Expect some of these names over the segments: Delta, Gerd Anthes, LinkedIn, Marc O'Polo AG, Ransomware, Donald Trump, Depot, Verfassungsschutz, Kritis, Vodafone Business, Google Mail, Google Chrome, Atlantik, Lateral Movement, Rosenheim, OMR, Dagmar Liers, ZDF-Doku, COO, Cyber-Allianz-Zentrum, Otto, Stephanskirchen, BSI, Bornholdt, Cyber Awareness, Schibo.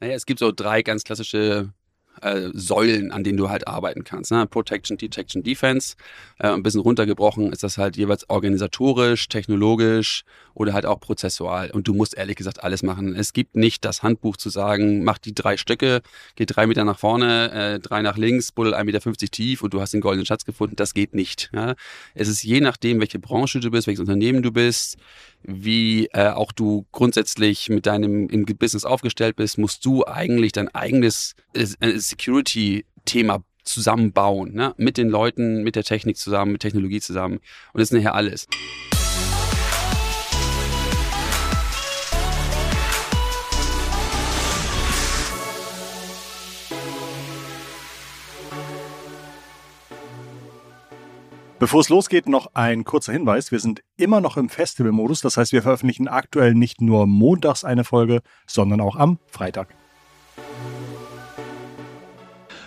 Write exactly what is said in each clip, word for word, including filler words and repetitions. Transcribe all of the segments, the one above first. Naja, es gibt so drei ganz klassische äh, Säulen, an denen du halt arbeiten kannst. Ne? Protection, Detection, Defense. Äh, ein bisschen runtergebrochen ist das halt jeweils organisatorisch, technologisch oder halt auch prozessual. Und du musst ehrlich gesagt alles machen. Es gibt nicht das Handbuch zu sagen, mach die drei Stücke, geh drei Meter nach vorne, äh, drei nach links, buddel ein Meter fünfzig tief und du hast den goldenen Schatz gefunden. Das geht nicht. Ja? Es ist je nachdem, welche Branche du bist, welches Unternehmen du bist, wie äh, auch du grundsätzlich mit deinem im Business aufgestellt bist, musst du eigentlich dein eigenes äh, Security-Thema zusammenbauen, ne? Mit den Leuten, mit der Technik zusammen, mit Technologie zusammen. Und das ist nachher alles. Bevor es losgeht, noch ein kurzer Hinweis. Wir sind immer noch im Festivalmodus. Das heißt, wir veröffentlichen aktuell nicht nur montags eine Folge, sondern auch am Freitag.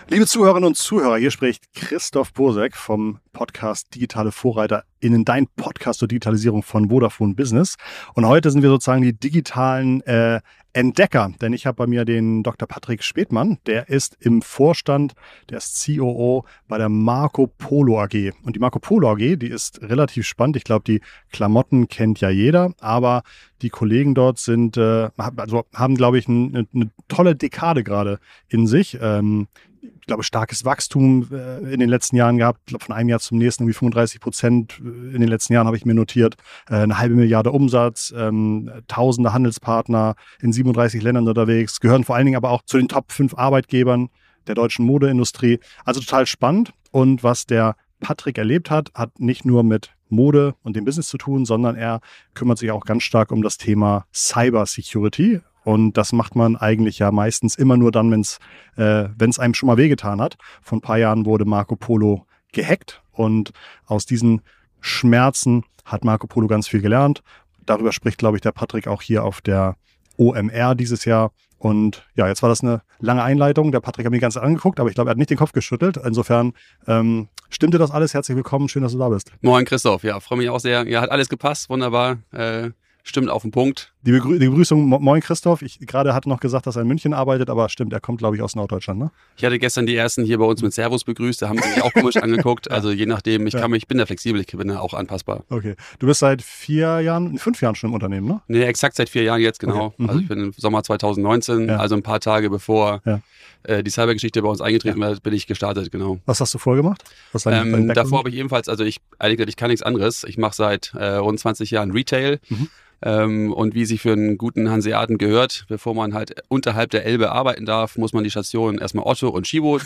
Liebe Zuhörerinnen und Zuhörer, hier spricht Christoph Burseg vom Podcast Digitale VorreiterInnen, dein Podcast zur Digitalisierung von Vodafone Business. Und heute sind wir sozusagen die digitalen äh, Entdecker, denn ich habe bei mir den Doktor Patrick Spethmann, der ist im Vorstand, der ist C O O bei der Marc O'Polo A G. Und die Marc O'Polo A G, die ist relativ spannend. Ich glaube, die Klamotten kennt ja jeder, aber die Kollegen dort sind, äh, also haben, glaube ich, eine ne tolle Dekade gerade in sich. Ähm, ich glaube, starkes Wachstum äh, in den letzten Jahren gehabt. Ich glaube, von einem Jahr zum nächsten irgendwie fünfunddreißig Prozent in den letzten Jahren habe ich mir notiert. Äh, eine halbe Milliarde Umsatz, ähm, tausende Handelspartner in sieben dreißig Ländern unterwegs, gehören vor allen Dingen aber auch zu den Top fünf Arbeitgebern der deutschen Modeindustrie. Also total spannend. Und was der Patrick erlebt hat, hat nicht nur mit Mode und dem Business zu tun, sondern er kümmert sich auch ganz stark um das Thema Cybersecurity. Und das macht man eigentlich ja meistens immer nur dann, wenn es äh, wenn es einem schon mal wehgetan hat. Vor ein paar Jahren wurde Marc O'Polo gehackt und aus diesen Schmerzen hat Marc O'Polo ganz viel gelernt. Darüber spricht, glaube ich, der Patrick auch hier auf der O M R dieses Jahr. Und ja, jetzt war das eine lange Einleitung. Der Patrick hat mir die ganze Zeit angeguckt, aber ich glaube, er hat nicht den Kopf geschüttelt. Insofern ähm, stimmte das alles. Herzlich willkommen. Schön, dass du da bist. Moin, Christoph. Ja, freue mich auch sehr. Ja, hat alles gepasst. Wunderbar. Äh, stimmt auf den Punkt. Die, Begrü- die Begrüßung, moin, Christoph. Ich gerade hat noch gesagt, dass er in München arbeitet, aber stimmt, er kommt, glaube ich, aus Norddeutschland, ne? Ich hatte gestern die ersten hier bei uns mit Servus begrüßt. Da haben sie mich auch komisch angeguckt. Also je nachdem, ich kann mich, ich bin da flexibel, ich bin da auch anpassbar. Okay. Du bist seit vier Jahren, fünf Jahren schon im Unternehmen, ne? Nee, exakt seit vier Jahren jetzt, genau. Okay. Mhm. Also ich bin im Sommer zwanzig neunzehn, ja. Also ein paar Tage bevor ja. äh, die Cybergeschichte bei uns eingetreten ja. war, bin ich gestartet, genau. Was hast du vorher gemacht? Was ähm, davor habe ich ebenfalls, also ich, ehrlich gesagt, ich kann nichts anderes. Ich mache seit äh, rund zwanzig Jahren Retail. Mhm. Ähm, und wie sich für einen guten Hanseaten gehört, bevor man halt unterhalb der Elbe arbeiten darf, muss man die Stationen erstmal Otto und Schibo.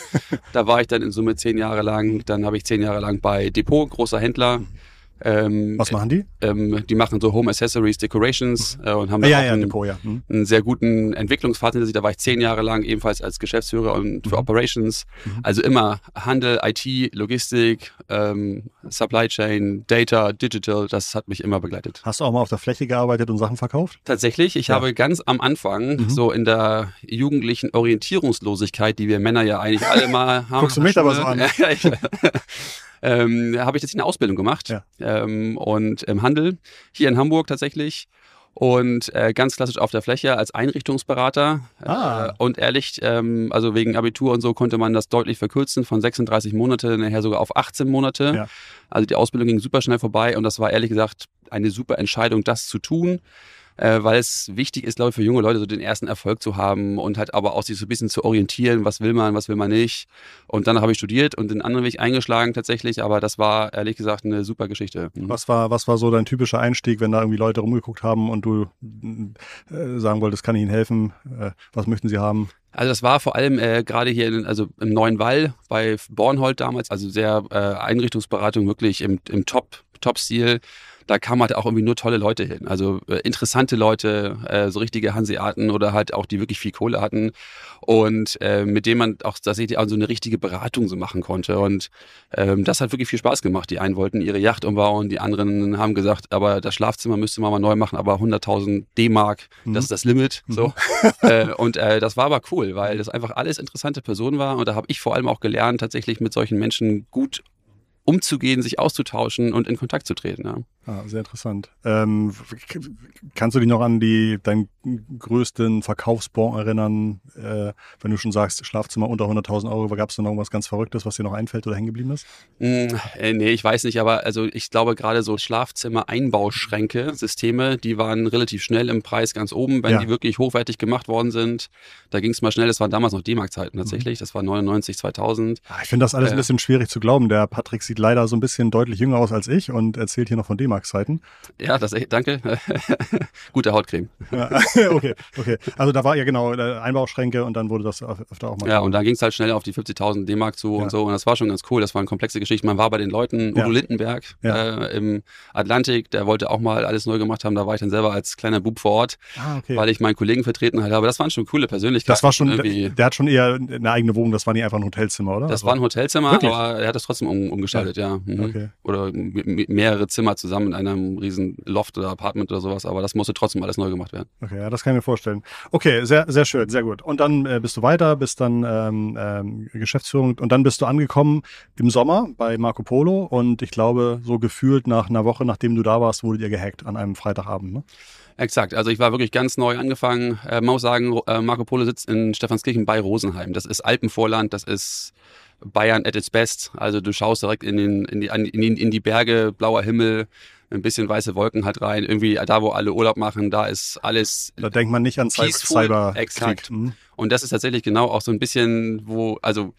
Da war ich dann in Summe zehn Jahre lang, dann habe ich zehn Jahre lang bei Depot, großer Händler. Ähm, Was machen die? Ähm, die machen so Home Accessories, Decorations äh, und haben ja, da ja, einen, Depot, ja. mhm. einen sehr guten Entwicklungsfahrt hinter sich. Da war ich zehn Jahre lang ebenfalls als Geschäftsführer und für mhm. Operations. Mhm. Also immer Handel, I T, Logistik, ähm, Supply Chain, Data, Digital, das hat mich immer begleitet. Hast du auch mal auf der Fläche gearbeitet und Sachen verkauft? Tatsächlich, ich ja. habe ganz am Anfang mhm. so in der jugendlichen Orientierungslosigkeit, die wir Männer ja eigentlich alle mal haben. Guckst du mich aber so an? Ähm, habe ich jetzt eine Ausbildung gemacht ja. ähm, und im Handel hier in Hamburg tatsächlich und äh, ganz klassisch auf der Fläche als Einrichtungsberater ah. äh, und ehrlich, ähm, also wegen Abitur und so konnte man das deutlich verkürzen von sechsunddreißig Monate nachher sogar auf achtzehn Monate. Ja. Also die Ausbildung ging super schnell vorbei und das war ehrlich gesagt eine super Entscheidung, das zu tun. Äh, weil es wichtig ist, glaube ich, für junge Leute so den ersten Erfolg zu haben und halt aber auch sich so ein bisschen zu orientieren, was will man, was will man nicht. Und danach habe ich studiert und den anderen Weg eingeschlagen tatsächlich, aber das war ehrlich gesagt eine super Geschichte. Mhm. Was war, was war so dein typischer Einstieg, wenn da irgendwie Leute rumgeguckt haben und du äh, sagen wolltest, kann ich Ihnen helfen, äh, was möchten Sie haben? Also das war vor allem äh, gerade hier in, also im Neuen Wall bei Bornholdt damals, also sehr äh, Einrichtungsberatung wirklich im, im Top, Top-Stil. Da kamen halt auch irgendwie nur tolle Leute hin, also äh, interessante Leute, äh, so richtige Hanseaten oder halt auch die wirklich viel Kohle hatten und äh, mit denen man auch tatsächlich auch so eine richtige Beratung so machen konnte und ähm, das hat wirklich viel Spaß gemacht. Die einen wollten ihre Yacht umbauen, die anderen haben gesagt, aber das Schlafzimmer müsste man mal neu machen, aber hunderttausend D-Mark, mhm. das ist das Limit. Mhm. So. äh, und äh, das war aber cool, weil das einfach alles interessante Personen war und da habe ich vor allem auch gelernt, tatsächlich mit solchen Menschen gut umzugehen, sich auszutauschen und in Kontakt zu treten. Ja. Ah, sehr interessant. Ähm, kannst du dich noch an die, deinen größten Verkaufsbon erinnern, äh, wenn du schon sagst, Schlafzimmer unter hunderttausend Euro, gab es da noch irgendwas ganz Verrücktes, was dir noch einfällt oder hängen geblieben ist? Mm, äh, nee, ich weiß nicht, aber also ich glaube gerade so Schlafzimmer, Einbauschränke, Systeme, die waren relativ schnell im Preis ganz oben, wenn ja. die wirklich hochwertig gemacht worden sind. Da ging es mal schnell, das waren damals noch D-Mark-Zeiten tatsächlich, mhm. das war neunundneunzig, zweitausend. Ich finde das alles äh, ein bisschen schwierig zu glauben. Der Patrick sieht leider so ein bisschen deutlich jünger aus als ich und erzählt hier noch von D-Mark. Zeiten. Ja, das, danke. Gute Hautcreme. okay, okay. Also da war ja genau Einbauschränke und dann wurde das öfter auch mal. Ja, und dann ging es halt schnell auf die fünfzigtausend D-Mark zu ja. und so. Und das war schon ganz cool. Das waren komplexe Geschichten. Man war bei den Leuten, Udo ja. Lindenberg ja. äh, im Atlantik, der wollte auch mal alles neu gemacht haben. Da war ich dann selber als kleiner Bub vor Ort, ah, okay. weil ich meinen Kollegen vertreten hatte. Aber das waren schon coole Persönlichkeiten. Das war schon, irgendwie. Der hat schon eher eine eigene Wohnung. Das war nicht einfach ein Hotelzimmer, oder? Das war ein Hotelzimmer, wirklich? Aber er hat das trotzdem um, umgestaltet, ja. ja. Mhm. Okay. Oder mehrere Zimmer zusammen in einem riesen Loft oder Apartment oder sowas, aber das musste trotzdem alles neu gemacht werden. Okay, ja, das kann ich mir vorstellen. Okay, sehr, sehr schön, sehr gut. Und dann äh, bist du weiter, bist dann ähm, ähm, Geschäftsführung und dann bist du angekommen im Sommer bei Marc O'Polo und ich glaube, so gefühlt nach einer Woche, nachdem du da warst, wurdet ihr gehackt an einem Freitagabend, ne? Exakt, also ich war wirklich ganz neu angefangen. Äh, man muss sagen, äh, Marc O'Polo sitzt in Stephanskirchen bei Rosenheim. Das ist Alpenvorland, das ist Bayern at its best. Also du schaust direkt in, den, in, die, in, die, in die Berge, blauer Himmel, ein bisschen weiße Wolken halt rein. Irgendwie da, wo alle Urlaub machen, da ist alles... Da denkt man nicht an Cyber. Exakt. Mhm. Und das ist tatsächlich genau auch so ein bisschen, wo... also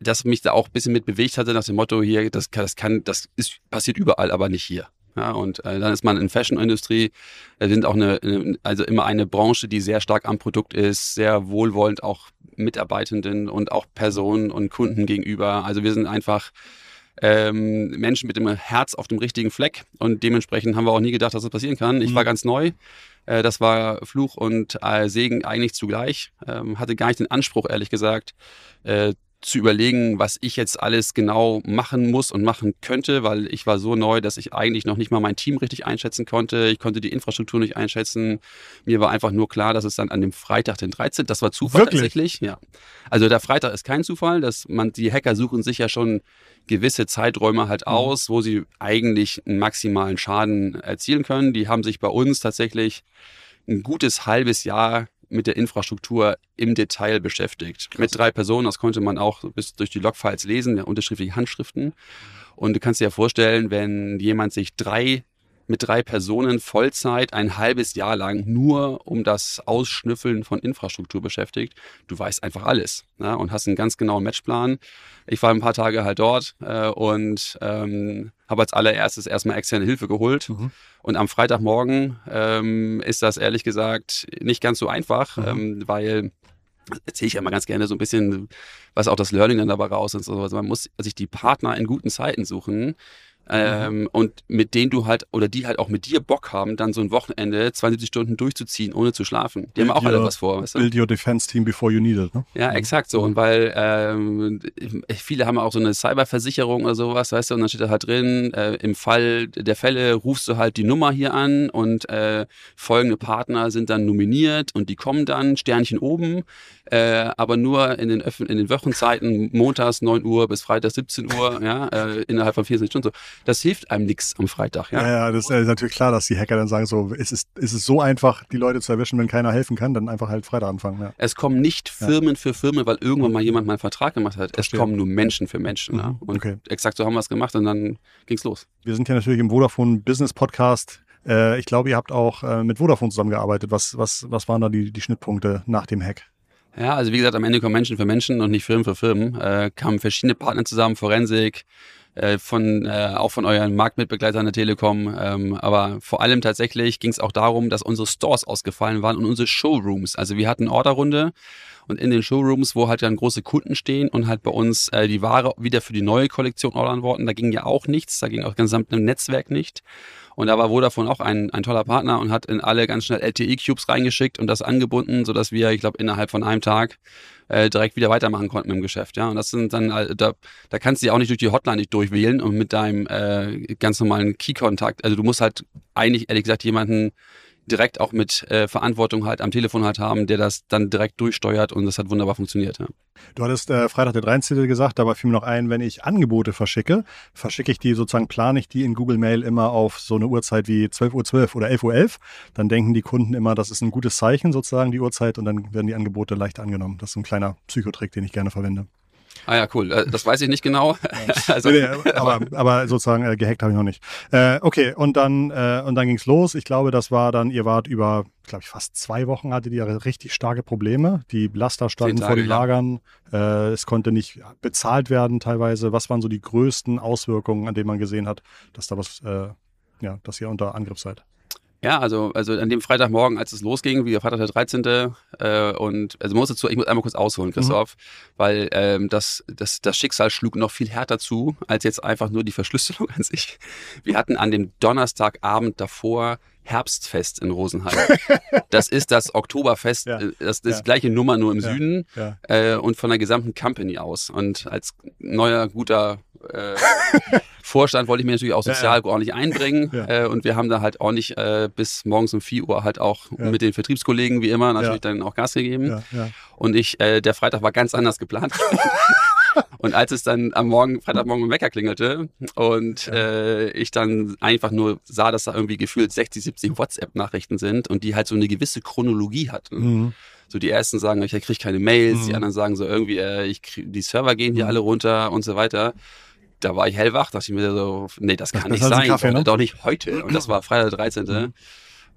das mich da auch ein bisschen mit bewegt hatte nach dem Motto hier, das, das, kann, das ist, passiert überall, aber nicht hier. Ja, und äh, dann ist man in Fashion-Industrie, wir sind auch eine, eine, also immer eine Branche, die sehr stark am Produkt ist, sehr wohlwollend auch Mitarbeitenden und auch Personen und Kunden gegenüber. Also wir sind einfach ähm, Menschen mit dem Herz auf dem richtigen Fleck und dementsprechend haben wir auch nie gedacht, dass das passieren kann. Ich mhm. war ganz neu. Äh, das war Fluch und äh, Segen eigentlich zugleich. Ähm, hatte gar nicht den Anspruch, ehrlich gesagt, äh, zu überlegen, was ich jetzt alles genau machen muss und machen könnte, weil ich war so neu, dass ich eigentlich noch nicht mal mein Team richtig einschätzen konnte. Ich konnte die Infrastruktur nicht einschätzen. Mir war einfach nur klar, dass es dann an dem Freitag, den dreizehnten, das war Zufall. Wirklich? Tatsächlich. Ja. Also der Freitag ist kein Zufall, dass man, die Hacker suchen sich ja schon gewisse Zeiträume halt aus, mhm. wo sie eigentlich einen maximalen Schaden erzielen können. Die haben sich bei uns tatsächlich ein gutes halbes Jahr mit der Infrastruktur im Detail beschäftigt. Krass. Mit drei Personen, das konnte man auch bis durch die Logfiles lesen, ja, unterschriftliche Handschriften. Und du kannst dir ja vorstellen, wenn jemand sich drei mit drei Personen Vollzeit ein halbes Jahr lang nur um das Ausschnüffeln von Infrastruktur beschäftigt, du weißt einfach alles, ne? Und hast einen ganz genauen Matchplan. Ich war ein paar Tage halt dort äh, und ähm, habe als allererstes erstmal externe Hilfe geholt. Mhm. Und am Freitagmorgen ähm, ist das ehrlich gesagt nicht ganz so einfach, mhm. ähm, weil, erzähle ich immer ganz gerne so ein bisschen, was auch das Learning dann dabei raus ist. Also man muss sich die Partner in guten Zeiten suchen, Ähm, mhm. und mit denen du halt, oder die halt auch mit dir Bock haben, dann so ein Wochenende zweiundsiebzig Stunden durchzuziehen, ohne zu schlafen. Die build haben auch your, alle was vor. Weißt du? Build your defense team before you need it. Ne? Ja, exakt so. Und weil ähm, viele haben auch so eine Cyberversicherung oder sowas, weißt du, und dann steht da halt drin, äh, im Fall der Fälle rufst du halt die Nummer hier an und äh, folgende Partner sind dann nominiert und die kommen dann, Sternchen oben, äh, aber nur in den, Öff- in den Wochenzeiten, montags neun Uhr bis freitags siebzehn Uhr, ja, äh, innerhalb von vierundzwanzig Stunden so. Das hilft einem nichts am Freitag. Ja, ja, ja, das ist natürlich klar, dass die Hacker dann sagen, so, es ist, es ist so einfach, die Leute zu erwischen, wenn keiner helfen kann, dann einfach halt Freitag anfangen. Ja. Es kommen nicht Firmen ja. für Firmen, weil irgendwann mal jemand mal einen Vertrag gemacht hat. Verstehe. Es kommen nur Menschen für Menschen. Mhm. Ja. Und okay. exakt so haben wir es gemacht und dann ging's los. Wir sind ja natürlich im Vodafone Business Podcast. Ich glaube, ihr habt auch mit Vodafone zusammengearbeitet. Was, was, was waren da die, die Schnittpunkte nach dem Hack? Ja, also wie gesagt, am Ende kommen Menschen für Menschen und nicht Firmen für Firmen. Äh, kamen verschiedene Partner zusammen, Forensik, äh, von, äh, auch von euren Marktmitbegleitern der Telekom. Ähm, aber vor allem tatsächlich ging es auch darum, dass unsere Stores ausgefallen waren und unsere Showrooms. Also wir hatten Orderrunde und in den Showrooms, wo halt dann große Kunden stehen und halt bei uns äh, die Ware wieder für die neue Kollektion ordern wollten, da ging ja auch nichts, da ging auch gesamt im Netzwerk nicht. Und da war Vodafone auch ein, ein toller Partner und hat in alle ganz schnell L T E-Cubes reingeschickt und das angebunden, sodass wir, ich glaube, innerhalb von einem Tag äh, direkt wieder weitermachen konnten im Geschäft. Ja, und das sind dann, da, da kannst du ja auch nicht durch die Hotline nicht durchwählen und mit deinem äh, ganz normalen Key-Kontakt. Also du musst halt eigentlich, ehrlich gesagt, jemanden direkt auch mit äh, Verantwortung halt am Telefon halt haben, der das dann direkt durchsteuert, und das hat wunderbar funktioniert. Ja. Du hattest äh, Freitag der dreizehnte gesagt, dabei fiel mir noch ein, wenn ich Angebote verschicke, verschicke ich die sozusagen, plane ich die in Google Mail immer auf so eine Uhrzeit wie zwölf Uhr zwölf oder elf Uhr elf, dann denken die Kunden immer, das ist ein gutes Zeichen sozusagen, die Uhrzeit, und dann werden die Angebote leicht angenommen. Das ist so ein kleiner Psychotrick, den ich gerne verwende. Ah ja, cool. Das weiß ich nicht genau. Also, nee, nee, aber, aber sozusagen äh, gehackt habe ich noch nicht. Äh, okay, und dann, äh, und dann ging es los. Ich glaube, das war dann, ihr wart über, glaube ich, fast zwei Wochen, hattet ihr richtig starke Probleme. Die Laster standen vor den Lagern. Ja. Äh, es konnte nicht bezahlt werden teilweise. Was waren so die größten Auswirkungen, an denen man gesehen hat, dass da was, äh, ja, dass ihr unter Angriff seid? Ja, also, also an dem Freitagmorgen, als es losging, wie Freitag der dreizehnte Äh, und also muss dazu, ich muss einmal kurz ausholen, Christoph, mhm. weil ähm, das, das, das Schicksal schlug noch viel härter zu, als jetzt einfach nur die Verschlüsselung an sich. Wir hatten an dem Donnerstagabend davor Herbstfest in Rosenheim. Das ist das Oktoberfest, ja, das ist ja. die gleiche Nummer, nur im ja, Süden ja. Äh, und von der gesamten Company aus. Und als neuer, guter äh, Vorstand wollte ich mich natürlich auch sozial ja, ja. ordentlich einbringen ja. äh, und wir haben da halt ordentlich äh, bis morgens um vier Uhr halt auch ja. mit den Vertriebskollegen wie immer natürlich ja. dann auch Gas gegeben ja, ja. und ich, äh, der Freitag war ganz anders geplant. Und als es dann am Morgen, Freitagmorgen im Wecker klingelte und ja. äh, ich dann einfach nur sah, dass da irgendwie gefühlt sechzig, siebzig WhatsApp-Nachrichten sind und die halt so eine gewisse Chronologie hatten. Mhm. So die ersten sagen, ich kriege keine Mails, mhm. die anderen sagen so irgendwie, äh, ich krieg, die Server gehen hier mhm. alle runter und so weiter. Da war ich hellwach, dachte ich mir so, nee, das kann das nicht sein, Kaffee, ne? Doch nicht heute. Und das war Freitag der dreizehnte Mhm.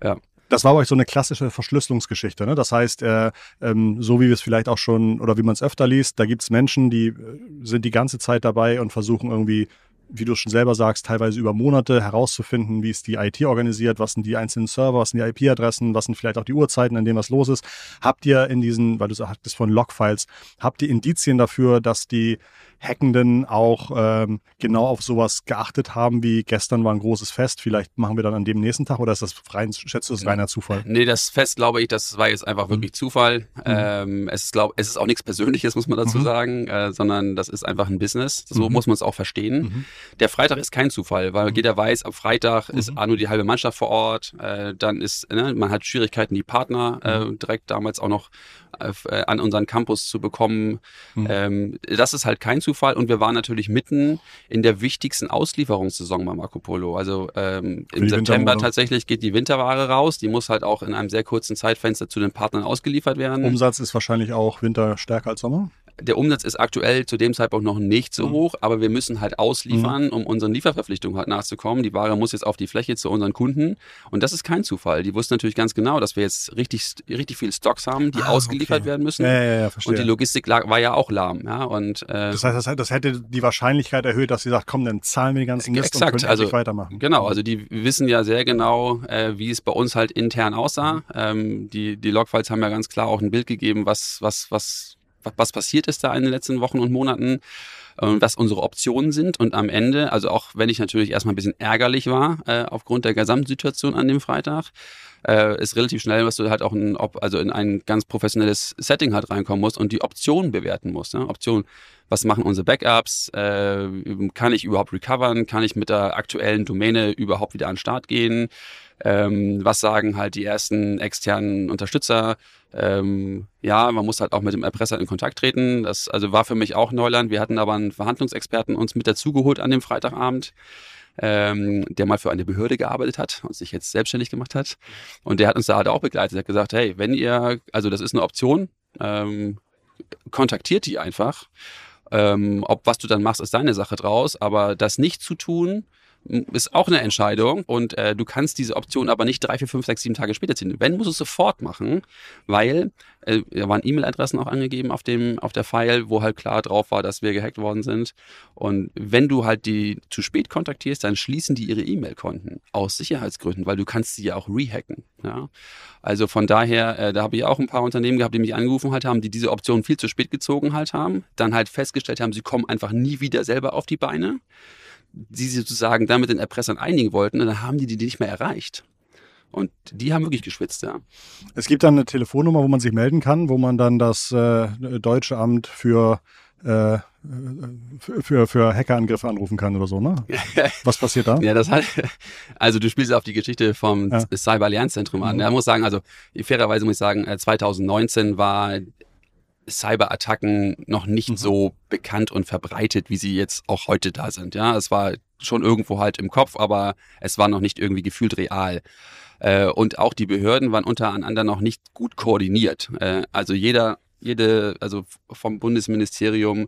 Ja. Das war bei euch so eine klassische Verschlüsselungsgeschichte, ne? Das heißt, äh, ähm, so wie wir es vielleicht auch schon oder wie man es öfter liest, da gibt es Menschen, die äh, sind die ganze Zeit dabei und versuchen irgendwie, wie du schon selber sagst, teilweise über Monate herauszufinden, wie ist die I T organisiert, was sind die einzelnen Server, was sind die I P-Adressen, was sind vielleicht auch die Uhrzeiten, an denen was los ist. Habt ihr in diesen, weil du sagtest von Logfiles, habt ihr Indizien dafür, dass die Hackenden auch ähm, genau auf sowas geachtet haben, wie gestern war ein großes Fest, vielleicht machen wir dann an dem nächsten Tag, oder ist das rein, schätzt du, das reiner Zufall? Nee, das Fest, glaube ich, das war jetzt einfach wirklich Zufall. Mhm. Ähm, es, ist, glaub, es ist auch nichts Persönliches, muss man dazu mhm. sagen, äh, sondern das ist einfach ein Business. So mhm. muss man es auch verstehen. Mhm. Der Freitag ist kein Zufall, weil mhm. jeder weiß, am Freitag mhm. ist nur die halbe Mannschaft vor Ort, äh, dann ist, ne, man hat Schwierigkeiten, die Partner mhm. äh, direkt damals auch noch äh, an unseren Campus zu bekommen. Mhm. Ähm, das ist halt kein Zufall, und wir waren natürlich mitten in der wichtigsten Auslieferungssaison bei Marc O'Polo. Also ähm, im September tatsächlich geht die Winterware raus, die muss halt auch in einem sehr kurzen Zeitfenster zu den Partnern ausgeliefert werden. Umsatz ist wahrscheinlich auch Winter stärker als Sommer? Der Umsatz ist aktuell zu dem Zeitpunkt noch nicht so mhm. hoch, aber wir müssen halt ausliefern, um unseren Lieferverpflichtungen halt nachzukommen. Die Ware muss jetzt auf die Fläche zu unseren Kunden, und das ist kein Zufall. Die wussten natürlich ganz genau, dass wir jetzt richtig, richtig viele Stocks haben, die ah, ausgeliefert okay. werden müssen. Ja, ja, ja, verstehe. Und die Logistik lag, war ja auch lahm. Ja? Und, äh, das heißt, das, das hätte die Wahrscheinlichkeit erhöht, dass sie sagt, komm, dann zahlen wir den ganzen Mist exakt, und können also, endlich weitermachen. Genau, also die wissen ja sehr genau, äh, wie es bei uns halt intern aussah. Mhm. Ähm, die, die Logfiles haben ja ganz klar auch ein Bild gegeben, was, was, was was passiert ist da in den letzten Wochen und Monaten, was unsere Optionen sind, und am Ende, also auch wenn ich natürlich erstmal ein bisschen ärgerlich war äh, aufgrund der Gesamtsituation an dem Freitag, äh, ist relativ schnell, dass du halt auch in, also in ein ganz professionelles Setting halt reinkommen musst und die Optionen bewerten musst. Ne? Optionen, was machen unsere Backups, äh, kann ich überhaupt recovern, kann ich mit der aktuellen Domäne überhaupt wieder an den Start gehen, ähm, was sagen halt die ersten externen Unterstützer, ähm, ja, man muss halt auch mit dem Erpresser in Kontakt treten, das also war für mich auch Neuland, wir hatten aber einen Verhandlungsexperten uns mit dazugeholt an dem Freitagabend, ähm, der mal für eine Behörde gearbeitet hat und sich jetzt selbstständig gemacht hat, und der hat uns da halt auch begleitet, der hat gesagt, hey, wenn ihr, also das ist eine Option, ähm, kontaktiert die einfach, ähm, ob was du dann machst, ist deine Sache draus, aber das nicht zu tun, ist auch eine Entscheidung, und äh, du kannst diese Option aber nicht drei, vier, fünf, sechs, sieben Tage später ziehen. Wenn, musst du es sofort machen, weil äh, da waren E-Mail-Adressen auch angegeben auf dem auf der File, wo halt klar drauf war, dass wir gehackt worden sind. Und wenn du halt die zu spät kontaktierst, dann schließen die ihre E-Mail-Konten aus Sicherheitsgründen, weil du kannst sie ja auch rehacken. Ja? Also von daher, äh, da habe ich auch ein paar Unternehmen gehabt, die mich angerufen halt haben, die diese Option viel zu spät gezogen halt haben, dann halt festgestellt haben, sie kommen einfach nie wieder selber auf die Beine, die sie sozusagen damit den Erpressern einigen wollten, und dann haben die die nicht mehr erreicht. Und die haben wirklich geschwitzt, ja. Es gibt dann eine Telefonnummer, wo man sich melden kann, wo man dann das äh, Deutsche Amt für äh, für, für Hackerangriffe anrufen kann oder so, ne? Was passiert da? Ja, das hat, also du spielst auf die Geschichte vom ja. Cyber-Allianz-Zentrum an. Mhm. Da muss sagen, also fairerweise muss ich sagen, zwanzig neunzehn war Cyber-Attacken noch nicht mhm. so bekannt und verbreitet, wie sie jetzt auch heute da sind. Ja, es war schon irgendwo halt im Kopf, aber es war noch nicht irgendwie gefühlt real. Äh, und auch die Behörden waren unter anderem noch nicht gut koordiniert. Äh, also jeder, jede, also vom Bundesministerium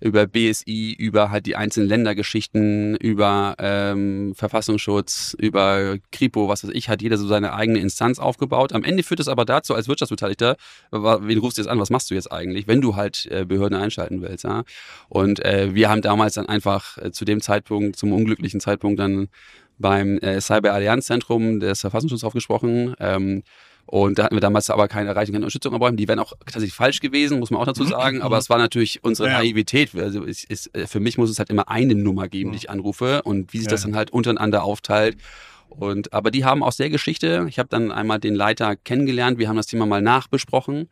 über B S I, über halt die einzelnen Ländergeschichten, über ähm, Verfassungsschutz, über Kripo, was weiß ich, hat jeder so seine eigene Instanz aufgebaut. Am Ende führt es aber dazu, als Wirtschaftsbeteiligter, wen rufst du jetzt an, was machst du jetzt eigentlich, wenn du halt äh, Behörden einschalten willst, ja? Und äh, wir haben damals dann einfach äh, zu dem Zeitpunkt, zum unglücklichen Zeitpunkt dann beim äh, Cyber-Allianz-Zentrum des Verfassungsschutzes aufgesprochen, ähm, und da hatten wir damals aber keine erreichende Unterstützung erräumen. Die wären auch tatsächlich falsch gewesen, muss man auch dazu sagen. Aber es war natürlich unsere ja. Naivität. Also es ist, für mich muss es halt immer eine Nummer geben, die ich anrufe. Und wie sich ja. das dann halt untereinander aufteilt. Und, aber die haben aus der Geschichte, ich habe dann einmal den Leiter kennengelernt. Wir haben das Thema mal nachbesprochen.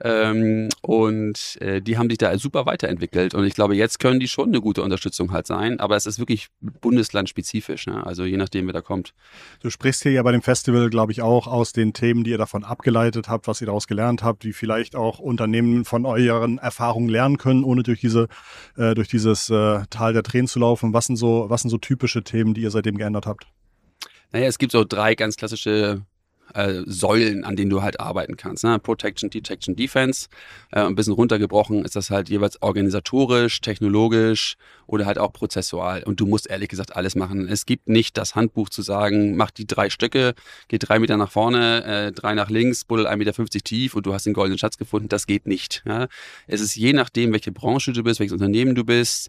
Ähm, und äh, die haben sich da super weiterentwickelt. Und ich glaube, jetzt können die schon eine gute Unterstützung halt sein. Aber es ist wirklich bundeslandspezifisch, ne? Also je nachdem, wer da kommt. Du sprichst hier ja bei dem Festival, glaube ich, auch aus den Themen, die ihr davon abgeleitet habt, was ihr daraus gelernt habt, wie vielleicht auch Unternehmen von euren Erfahrungen lernen können, ohne durch diese äh, durch dieses äh, Tal der Tränen zu laufen. Was sind so, was sind so typische Themen, die ihr seitdem geändert habt? Naja, es gibt so drei ganz klassische Äh, Säulen, an denen du halt arbeiten kannst. Ne? Protection, Detection, Defense. Äh, ein bisschen runtergebrochen ist das halt jeweils organisatorisch, technologisch oder halt auch prozessual. Und du musst ehrlich gesagt alles machen. Es gibt nicht das Handbuch zu sagen, mach die drei Stöcke, geh drei Meter nach vorne, äh, drei nach links, buddel ein Meter fünfzig tief und du hast den goldenen Schatz gefunden. Das geht nicht. Ja? Es ist je nachdem, welche Branche du bist, welches Unternehmen du bist,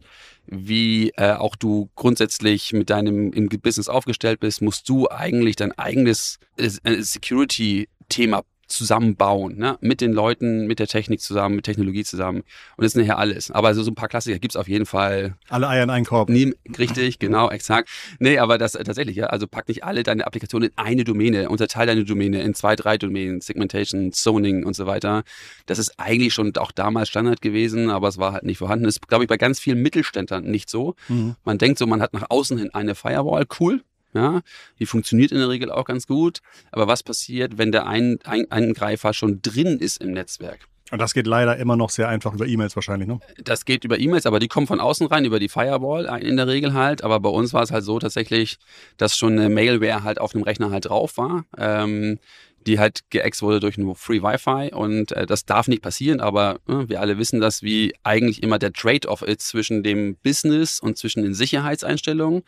wie äh, auch du grundsätzlich mit deinem im Business aufgestellt bist, musst du eigentlich dein eigenes äh, Security-Thema zusammenbauen, ne? Mit den Leuten, mit der Technik zusammen, mit Technologie zusammen. Und das ist nachher alles. Aber so, so ein paar Klassiker gibt es auf jeden Fall. Alle Eier in einen Korb. Nie, richtig, genau, exakt. Nee, aber das tatsächlich, ja, also pack nicht alle deine Applikationen in eine Domäne, unterteile deine Domäne in zwei, drei Domänen, Segmentation, Zoning und so weiter. Das ist eigentlich schon auch damals Standard gewesen, aber es war halt nicht vorhanden. Das ist, glaube ich, bei ganz vielen Mittelständlern nicht so. Mhm. Man denkt so, man hat nach außen hin eine Firewall, cool. Ja, die funktioniert in der Regel auch ganz gut. Aber was passiert, wenn der ein ein Angreifer schon drin ist im Netzwerk? Und das geht leider immer noch sehr einfach über E-Mails wahrscheinlich, ne? Das geht über E-Mails, aber die kommen von außen rein, über die Firewall in der Regel halt. Aber bei uns war es halt so tatsächlich, dass schon eine Malware halt auf dem Rechner halt drauf war, ähm, die halt geext wurde durch ein Free Wi-Fi. Und äh, das darf nicht passieren, aber äh, wir alle wissen das, wie eigentlich immer der Trade-off ist zwischen dem Business und zwischen den Sicherheitseinstellungen.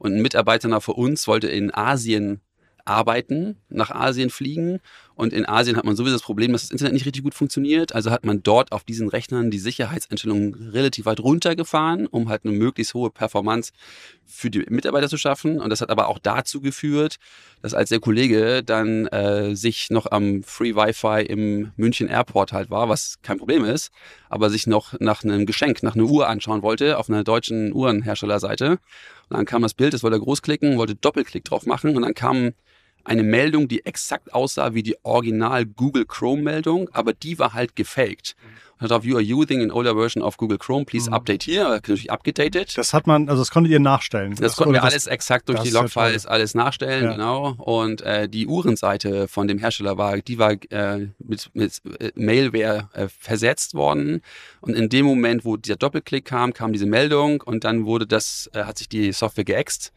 Und ein Mitarbeiter von uns wollte in Asien arbeiten, nach Asien fliegen. Und in Asien hat man sowieso das Problem, dass das Internet nicht richtig gut funktioniert. Also hat man dort auf diesen Rechnern die Sicherheitseinstellungen relativ weit runtergefahren, um halt eine möglichst hohe Performance für die Mitarbeiter zu schaffen. Und das hat aber auch dazu geführt, dass als der Kollege dann äh, sich noch am Free Wi-Fi im München Airport halt war, was kein Problem ist, aber sich noch nach einem Geschenk, nach einer Uhr anschauen wollte, auf einer deutschen Uhrenherstellerseite. Und dann kam das Bild, das wollte er großklicken, wollte Doppelklick drauf machen und dann kam eine Meldung, die exakt aussah wie die original Google Chrome-Meldung, aber die war halt gefaked. Und darauf, you are using an older version of Google Chrome, please mhm. update here, natürlich upgedatet. Das hat man, also das konntet ihr nachstellen. Das, das konnten wir alles das, exakt durch die Logfiles ist alles nachstellen, ja. Genau. Und äh, die Uhrenseite von dem Hersteller war, die war äh, mit, mit Malware äh, versetzt worden. Und in dem Moment, wo dieser Doppelklick kam, kam diese Meldung und dann wurde das, äh, hat sich die Software geäxt.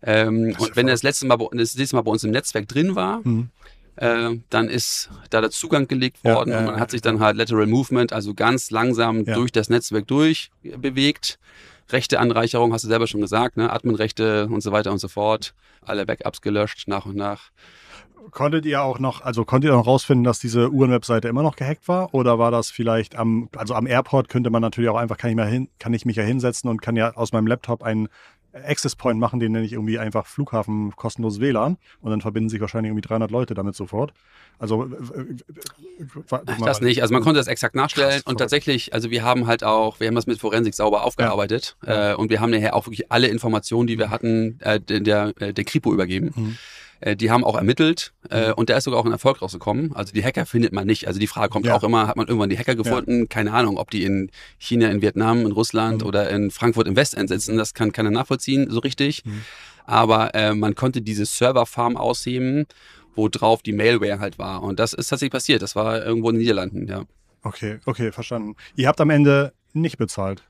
Ähm, und wenn er das letzte Mal, das letzte Mal bei uns im Netzwerk drin war, mhm. äh, dann ist da der Zugang gelegt worden ja, ja, und man hat sich dann halt Lateral Movement, also ganz langsam ja. durch das Netzwerk durch bewegt. Rechteanreicherung, hast du selber schon gesagt, ne? Adminrechte und so weiter und so fort. Alle Backups gelöscht nach und nach. Konntet ihr auch noch, also konntet ihr noch rausfinden, dass diese Uhren-Webseite immer noch gehackt war? Oder war das vielleicht am, also am Airport könnte man natürlich auch einfach, kann ich, mal hin, kann ich mich ja hinsetzen und kann ja aus meinem Laptop einen Access Point machen, den nenne ich irgendwie einfach Flughafen kostenlos W L A N und dann verbinden sich wahrscheinlich irgendwie dreihundert Leute damit sofort. Also das nicht, also man konnte das exakt nachstellen krass, und tatsächlich, also wir haben halt auch, wir haben das mit Forensik sauber aufgearbeitet ja. äh, und wir haben nachher auch wirklich alle Informationen, die wir hatten, äh, der, der Kripo übergeben. Mhm. Äh, die haben auch ermittelt äh, und da ist sogar auch ein Erfolg rausgekommen. Also die Hacker findet man nicht. Also die Frage kommt ja. auch immer, hat man irgendwann die Hacker gefunden? Ja. Keine Ahnung, ob die in China, in Vietnam, in Russland mhm. oder in Frankfurt im Westend sitzen. Das kann keiner nachvollziehen so richtig. Mhm. Aber äh, man konnte diese Serverfarm ausheben, wo drauf die Malware halt war. Und das ist tatsächlich passiert. Das war irgendwo in den Niederlanden, ja. Okay, okay, verstanden. Ihr habt am Ende nicht bezahlt?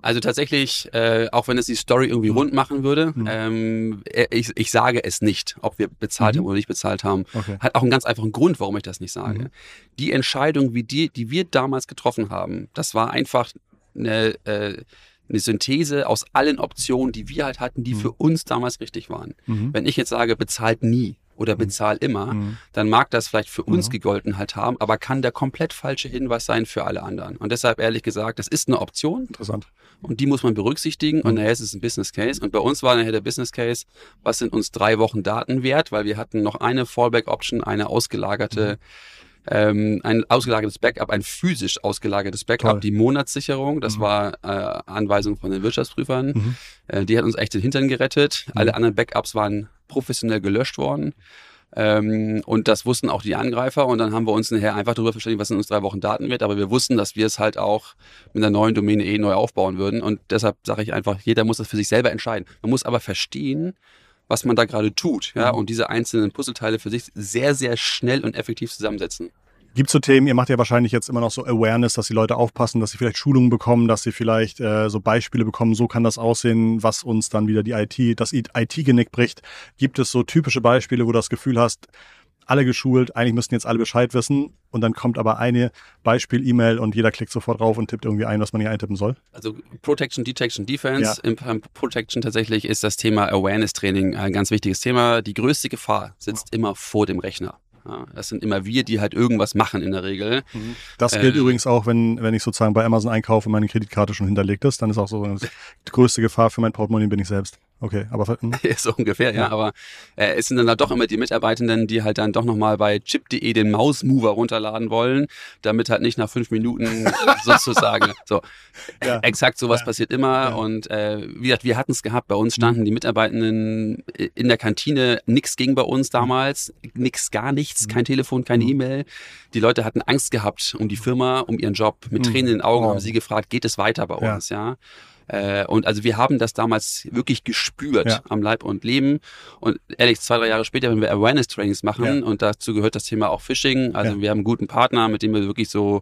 Also tatsächlich, äh, auch wenn es die Story irgendwie mhm. rund machen würde, mhm. ähm, ich, ich sage es nicht, ob wir bezahlt mhm. haben oder nicht bezahlt haben. Okay. Hat auch einen ganz einfachen Grund, warum ich das nicht sage. Mhm. Die Entscheidung, wie die, die wir damals getroffen haben, das war einfach eine, äh, eine Synthese aus allen Optionen, die wir halt hatten, die mhm. für uns damals richtig waren. Mhm. Wenn ich jetzt sage, bezahlt nie oder bezahl immer, mhm. dann mag das vielleicht für uns mhm. gegolten halt haben, aber kann der komplett falsche Hinweis sein für alle anderen. Und deshalb ehrlich gesagt, das ist eine Option. Interessant. Und die muss man berücksichtigen. Mhm. Und naja, es ist ein Business Case. Und bei uns war nachher der Business Case, was sind uns drei Wochen Daten wert? Weil wir hatten noch eine Fallback Option, eine ausgelagerte, mhm. ähm, ein ausgelagertes Backup, ein physisch ausgelagertes Backup, Toll. Die Monatssicherung. Das mhm. war äh, Anweisung von den Wirtschaftsprüfern. Mhm. Äh, die hat uns echt den Hintern gerettet. Mhm. Alle anderen Backups waren professionell gelöscht worden. Ähm, und das wussten auch die Angreifer. Und dann haben wir uns nachher einfach darüber verständigt, was in uns drei Wochen Daten wird. Aber wir wussten, dass wir es halt auch mit einer neuen Domäne eh neu aufbauen würden. Und deshalb sage ich einfach, jeder muss das für sich selber entscheiden. Man muss aber verstehen, was man da gerade tut. Ja? Und diese einzelnen Puzzleteile für sich sehr, sehr schnell und effektiv zusammensetzen. Gibt es so Themen, ihr macht ja wahrscheinlich jetzt immer noch so Awareness, dass die Leute aufpassen, dass sie vielleicht Schulungen bekommen, dass sie vielleicht äh, so Beispiele bekommen, so kann das aussehen, was uns dann wieder die I T, das I T-Genick bricht. Gibt es so typische Beispiele, wo du das Gefühl hast, alle geschult, eigentlich müssten jetzt alle Bescheid wissen und dann kommt aber eine Beispiel-E-Mail und jeder klickt sofort drauf und tippt irgendwie ein, was man hier eintippen soll? Also Protection, Detection, Defense. Ja. Im Protection tatsächlich ist das Thema Awareness-Training ein ganz wichtiges Thema. Die größte Gefahr sitzt ja. immer vor dem Rechner. Das sind immer wir, die halt irgendwas machen in der Regel. Das gilt äh, übrigens auch, wenn, wenn ich sozusagen bei Amazon einkaufe und meine Kreditkarte schon hinterlegt ist, dann ist auch so die größte Gefahr für mein Portemonnaie bin ich selbst. Okay, aber... Mh. So ungefähr, ja, ja. aber äh, es sind dann halt doch immer die Mitarbeitenden, die halt dann doch nochmal bei Chip punkt de den Mausmover runterladen wollen, damit halt nicht nach fünf Minuten sozusagen, so, ja. exakt sowas ja. passiert immer ja. und äh, wie gesagt, wir hatten es gehabt, bei uns standen mhm. die Mitarbeitenden in der Kantine, nix ging bei uns damals, nix, gar nichts, mhm. kein Telefon, keine mhm. E-Mail, die Leute hatten Angst gehabt um die Firma, um ihren Job, mit mhm. Tränen in den Augen wow. haben sie gefragt, geht es weiter bei ja. uns, ja. Äh, und also wir haben das damals wirklich gespürt ja. am Leib und Leben. Und ehrlich, zwei, drei Jahre später, wenn wir Awareness-Trainings machen, ja. und dazu gehört das Thema auch Phishing. Also ja. wir haben einen guten Partner, mit dem wir wirklich so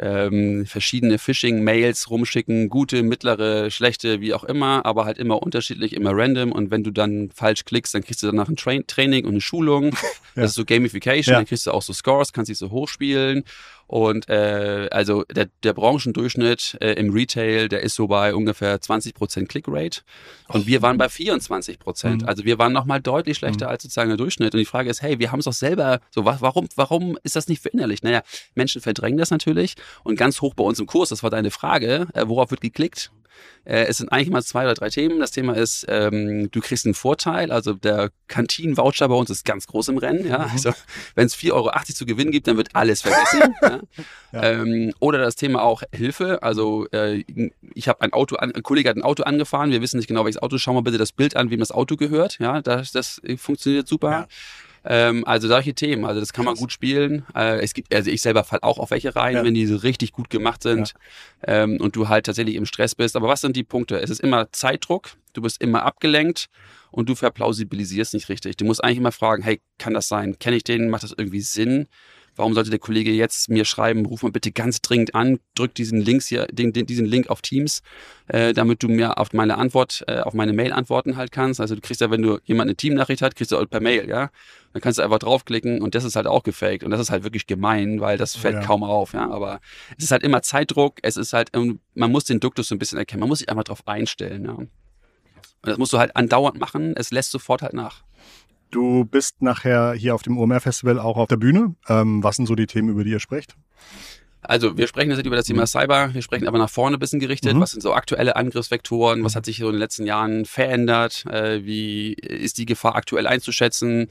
ähm, verschiedene Phishing-Mails rumschicken. Gute, mittlere, schlechte, wie auch immer, aber halt immer unterschiedlich, immer random. Und wenn du dann falsch klickst, dann kriegst du danach ein Tra- Training und eine Schulung. Das ja. ist so Gamification, ja. dann kriegst du auch so Scores, kannst dich so hochspielen. Und äh, also der, der Branchendurchschnitt äh, im Retail, der ist so bei ungefähr zwanzig Prozent Clickrate und wir waren bei vierundzwanzig Prozent. Mhm. Also wir waren nochmal deutlich schlechter mhm. als sozusagen der Durchschnitt. Und die Frage ist, hey, wir haben es doch selber, so warum warum ist das nicht verinnerlicht? Naja, Menschen verdrängen das natürlich und ganz hoch bei uns im Kurs, das war deine Frage, äh, worauf wird geklickt? Äh, es sind eigentlich mal zwei oder drei Themen. Das Thema ist, ähm, du kriegst einen Vorteil. Also der Kantinen-Voucher bei uns ist ganz groß im Rennen. Ja? Mhm. Also wenn es vier Euro achtzig zu gewinnen gibt, dann wird alles vergessen. ja? Ja. Ähm, oder das Thema auch Hilfe. Also äh, ich habe ein Auto, an, ein Kollege hat ein Auto angefahren. Wir wissen nicht genau, welches Auto. Schau mal bitte das Bild an, wem das Auto gehört. Ja, das, das funktioniert super. Ja. Ähm, also solche Themen. Also das kann man gut spielen. Äh, es gibt, also ich selber falle auch auf welche rein, ja. wenn die so richtig gut gemacht sind ja. ähm, und du halt tatsächlich im Stress bist. Aber was sind die Punkte? Es ist immer Zeitdruck, du bist immer abgelenkt und du verplausibilisierst nicht richtig. Du musst eigentlich immer fragen, hey, kann das sein? Kenne ich den? Macht das irgendwie Sinn? Warum sollte der Kollege jetzt mir schreiben, ruf mal bitte ganz dringend an, drück diesen, Links hier, den, den, diesen Link auf Teams, äh, damit du mir auf meine Antwort, äh, auf meine Mail antworten halt kannst. Also du kriegst ja, wenn du jemand eine Teamnachricht hat, kriegst du auch per Mail, ja. Dann kannst du einfach draufklicken und das ist halt auch gefaked und das ist halt wirklich gemein, weil das fällt ja. kaum auf, ja. Aber es ist halt immer Zeitdruck, es ist halt, man muss den Duktus so ein bisschen erkennen, man muss sich einfach drauf einstellen, ja. Und das musst du halt andauernd machen, es lässt sofort halt nach. Du bist nachher hier auf dem O M R-Festival auch auf der Bühne. Ähm, was sind so die Themen, über die ihr sprecht? Also wir sprechen jetzt über das Thema Cyber, wir sprechen aber nach vorne ein bisschen gerichtet. Mhm. Was sind so aktuelle Angriffsvektoren? Was hat sich so in den letzten Jahren verändert? Äh, wie ist die Gefahr aktuell einzuschätzen?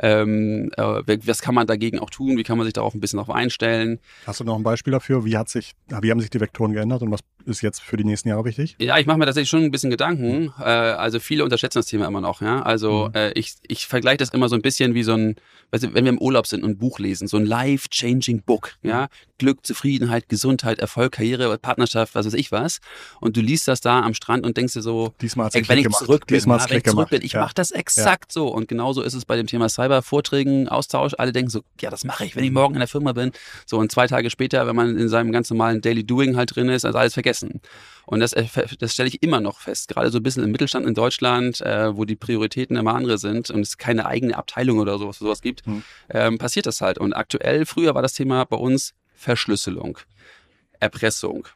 Ähm, äh, was kann man dagegen auch tun? Wie kann man sich darauf ein bisschen darauf einstellen? Hast du noch ein Beispiel dafür? Wie hat sich, wie haben sich die Vektoren geändert und was ist jetzt für die nächsten Jahre wichtig? Ja, ich mache mir tatsächlich schon ein bisschen Gedanken. Äh, also viele unterschätzen das Thema immer noch. Ja? Also mhm. äh, ich, ich vergleiche das immer so ein bisschen wie so ein, weißt du, wenn wir im Urlaub sind und ein Buch lesen, so ein life-changing Book. Ja? Glück, Zufriedenheit, Gesundheit, Erfolg, Karriere, Partnerschaft, was weiß ich was. Und du liest das da am Strand und denkst dir so, Diesmal ey, wenn ich zurück bin, Diesmal wenn ich zurück bin, ich ja. mache das exakt ja. so. Und genauso ist es bei dem Thema Cyber-Vorträgen, Austausch. Alle denken so, ja, das mache ich, wenn ich morgen in der Firma bin. So, und zwei Tage später, wenn man in seinem ganz normalen Daily Doing halt drin ist, also alles vergessen. Und das, das stelle ich immer noch fest, gerade so ein bisschen im Mittelstand in Deutschland, äh, wo die Prioritäten immer andere sind und es keine eigene Abteilung oder sowas, sowas gibt, mhm. ähm, passiert das halt. Und aktuell, früher war das Thema bei uns Verschlüsselung, Erpressung.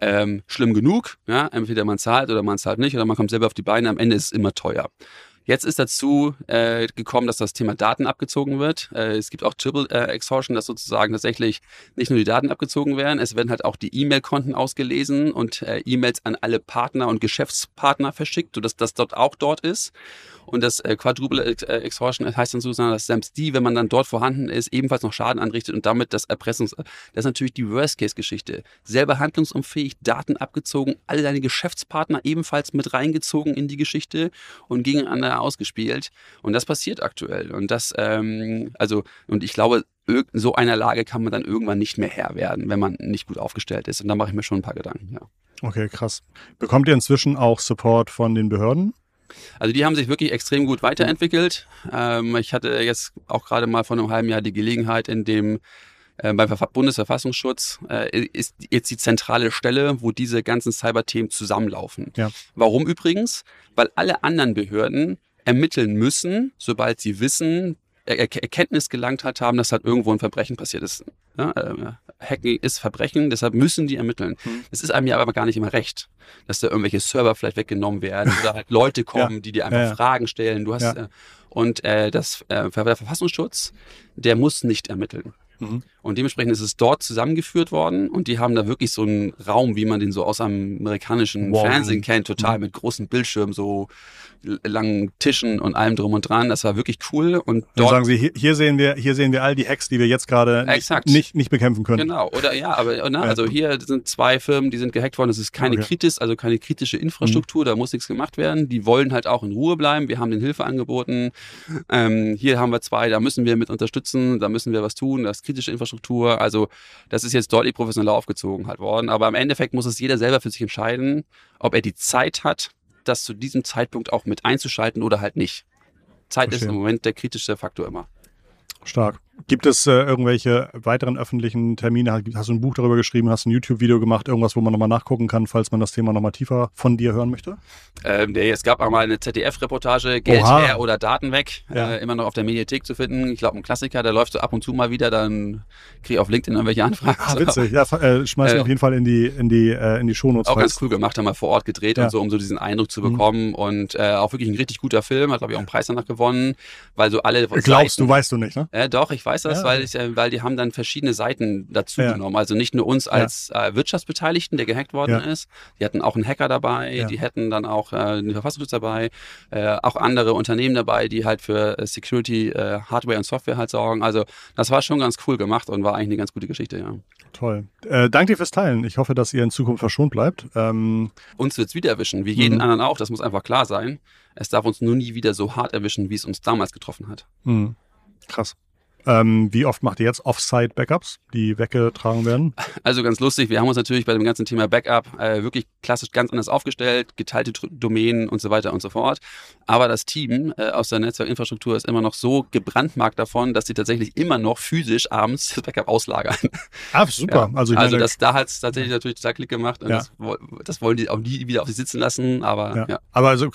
Ähm, schlimm genug, ja, entweder man zahlt oder man zahlt nicht oder man kommt selber auf die Beine, am Ende ist es immer teuer. Jetzt ist dazu äh, gekommen, dass das Thema Daten abgezogen wird. Äh, es gibt auch Triple äh, Extortion, dass sozusagen tatsächlich nicht nur die Daten abgezogen werden, es werden halt auch die E-Mail-Konten ausgelesen und äh, E-Mails an alle Partner und Geschäftspartner verschickt, sodass das dort auch dort ist. Und das äh, Quadruple Extortion heißt dann sozusagen, dass selbst die, wenn man dann dort vorhanden ist, ebenfalls noch Schaden anrichtet und damit das Erpressungs... Das ist natürlich die Worst-Case-Geschichte. Selber handlungsunfähig, Daten abgezogen, alle deine Geschäftspartner ebenfalls mit reingezogen in die Geschichte und gegeneinander ausgespielt. Und das passiert aktuell. Und das, ähm, also, und ich glaube, in so einer Lage kann man dann irgendwann nicht mehr Herr werden, wenn man nicht gut aufgestellt ist. Und da mache ich mir schon ein paar Gedanken. Ja. Okay, krass. Bekommt ihr inzwischen auch Support von den Behörden? Also die haben sich wirklich extrem gut weiterentwickelt. Ähm, ich hatte jetzt auch gerade mal vor einem halben Jahr die Gelegenheit, in dem Äh, beim Verfa- Bundesverfassungsschutz äh, ist jetzt die zentrale Stelle, wo diese ganzen Cyberthemen zusammenlaufen. Ja. Warum übrigens? Weil alle anderen Behörden ermitteln müssen, sobald sie wissen, er- Erkenntnis gelangt hat, haben, dass halt irgendwo ein Verbrechen passiert ist. Ja, äh, Hacken ist Verbrechen, deshalb müssen die ermitteln. Mhm. Das ist einem ja aber gar nicht immer recht, dass da irgendwelche Server vielleicht weggenommen werden oder halt Leute kommen, ja. die dir einfach ja, ja. Fragen stellen. Du hast, ja. äh, und äh, das, äh, der Verfassungsschutz, der muss nicht ermitteln. Mhm. Und dementsprechend ist es dort zusammengeführt worden und die haben da wirklich so einen Raum, wie man den so aus amerikanischen wow. Fernsehen kennt, total mit großen Bildschirmen, so langen Tischen und allem drum und dran. Das war wirklich cool. Und dort sagen Sie, hier sehen wir, hier sehen wir all die Hacks, die wir jetzt gerade nicht, nicht, nicht bekämpfen können. Genau, oder ja, aber na, also hier sind zwei Firmen, die sind gehackt worden. Das ist keine okay. Kritis, also keine kritische Infrastruktur, mhm. da muss nichts gemacht werden. Die wollen halt auch in Ruhe bleiben. Wir haben denen Hilfe angeboten. Ähm, hier haben wir zwei, da müssen wir mit unterstützen, da müssen wir was tun. Das kritische Infrastruktur, also das ist jetzt deutlich professioneller aufgezogen halt worden, aber im Endeffekt muss es jeder selber für sich entscheiden, ob er die Zeit hat, das zu diesem Zeitpunkt auch mit einzuschalten oder halt nicht. Zeit Verstehen. Ist im Moment der kritischste Faktor immer. Stark. Gibt es äh, irgendwelche weiteren öffentlichen Termine? Hast du ein Buch darüber geschrieben? Hast du ein YouTube-Video gemacht? Irgendwas, wo man nochmal nachgucken kann, falls man das Thema nochmal tiefer von dir hören möchte? Ähm, nee, es gab auch mal eine Z D F-Reportage, Geld Oha. her oder Daten weg, ja. äh, immer noch auf der Mediathek zu finden. Ich glaube, ein Klassiker, da läuft so ab und zu mal wieder, dann kriege ich auf LinkedIn irgendwelche Anfragen. Ah, witzig. Ja, äh, schmeiß ich äh, auf jeden Fall in die, in die, äh, in die Shownotes. Auch ganz cool gemacht, haben wir vor Ort gedreht ja. und so, um so diesen Eindruck zu bekommen. Mhm. Und äh, auch wirklich ein richtig guter Film, hat glaube ich auch einen Preis danach gewonnen, weil so alle... Glaubst Seiten, du, weißt du nicht, ne? Äh, doch, ich weiß das, ja. weil, ich, weil die haben dann verschiedene Seiten dazu ja. genommen. Also nicht nur uns als ja. äh, Wirtschaftsbeteiligten, der gehackt worden ja. ist. Die hatten auch einen Hacker dabei, ja. die hätten dann auch äh, einen Verfassungsschutz dabei, äh, auch andere Unternehmen dabei, die halt für Security, äh, Hardware und Software halt sorgen. Also das war schon ganz cool gemacht und war eigentlich eine ganz gute Geschichte, ja. Toll. Äh, danke dir fürs Teilen. Ich hoffe, dass ihr in Zukunft verschont bleibt. Ähm uns wird es wieder erwischen, wie jeden mhm. anderen auch. Das muss einfach klar sein. Es darf uns nur nie wieder so hart erwischen, wie es uns damals getroffen hat. Mhm. Krass. Ähm, wie oft macht ihr jetzt Offsite-Backups, die weggetragen werden? Also ganz lustig, wir haben uns natürlich bei dem ganzen Thema Backup äh, wirklich klassisch ganz anders aufgestellt, geteilte Tr- Domänen und so weiter und so fort. Aber das Team äh, aus der Netzwerkinfrastruktur ist immer noch so gebrandmarkt davon, dass sie tatsächlich immer noch physisch abends das Backup auslagern. Ah, super. Ja. Also, ich also meine, das, da hat es tatsächlich natürlich total Klick gemacht und ja. das, das wollen die auch nie wieder auf sich sitzen lassen. Aber, ja. Ja. aber also,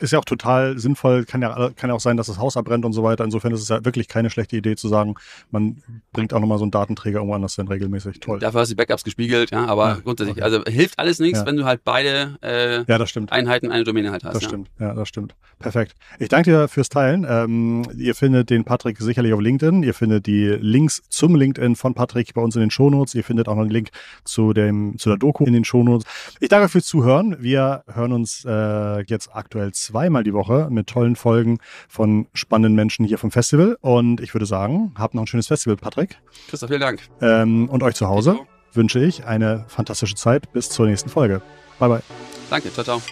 ist ja auch total sinnvoll, kann ja, kann ja auch sein, dass das Haus abbrennt und so weiter. Insofern ist es ja wirklich keine schlechte Idee, zu sagen, man bringt auch nochmal so einen Datenträger irgendwo anders hin regelmäßig. Toll. Dafür hast du die Backups gespiegelt, ja, aber ja, grundsätzlich, okay. Also hilft alles nichts, ja, wenn du halt beide äh, ja, das stimmt. Einheiten, eine Domäne halt hast. Das ja. stimmt, ja, das stimmt. Perfekt. Ich danke dir fürs Teilen. Ähm, ihr findet den Patrick sicherlich auf LinkedIn. Ihr findet die Links zum LinkedIn von Patrick bei uns in den Shownotes. Ihr findet auch noch einen Link zu, dem, zu der Doku in den Shownotes. Ich danke fürs Zuhören. Wir hören uns äh, jetzt aktuell zweimal die Woche mit tollen Folgen von spannenden Menschen hier vom Festival. Und ich würde sagen, habt noch ein schönes Festival, Patrick. Christoph, vielen Dank. Ähm, und euch zu Hause wünsche ich eine fantastische Zeit. Bis zur nächsten Folge. Bye, bye. Danke, ciao, ciao.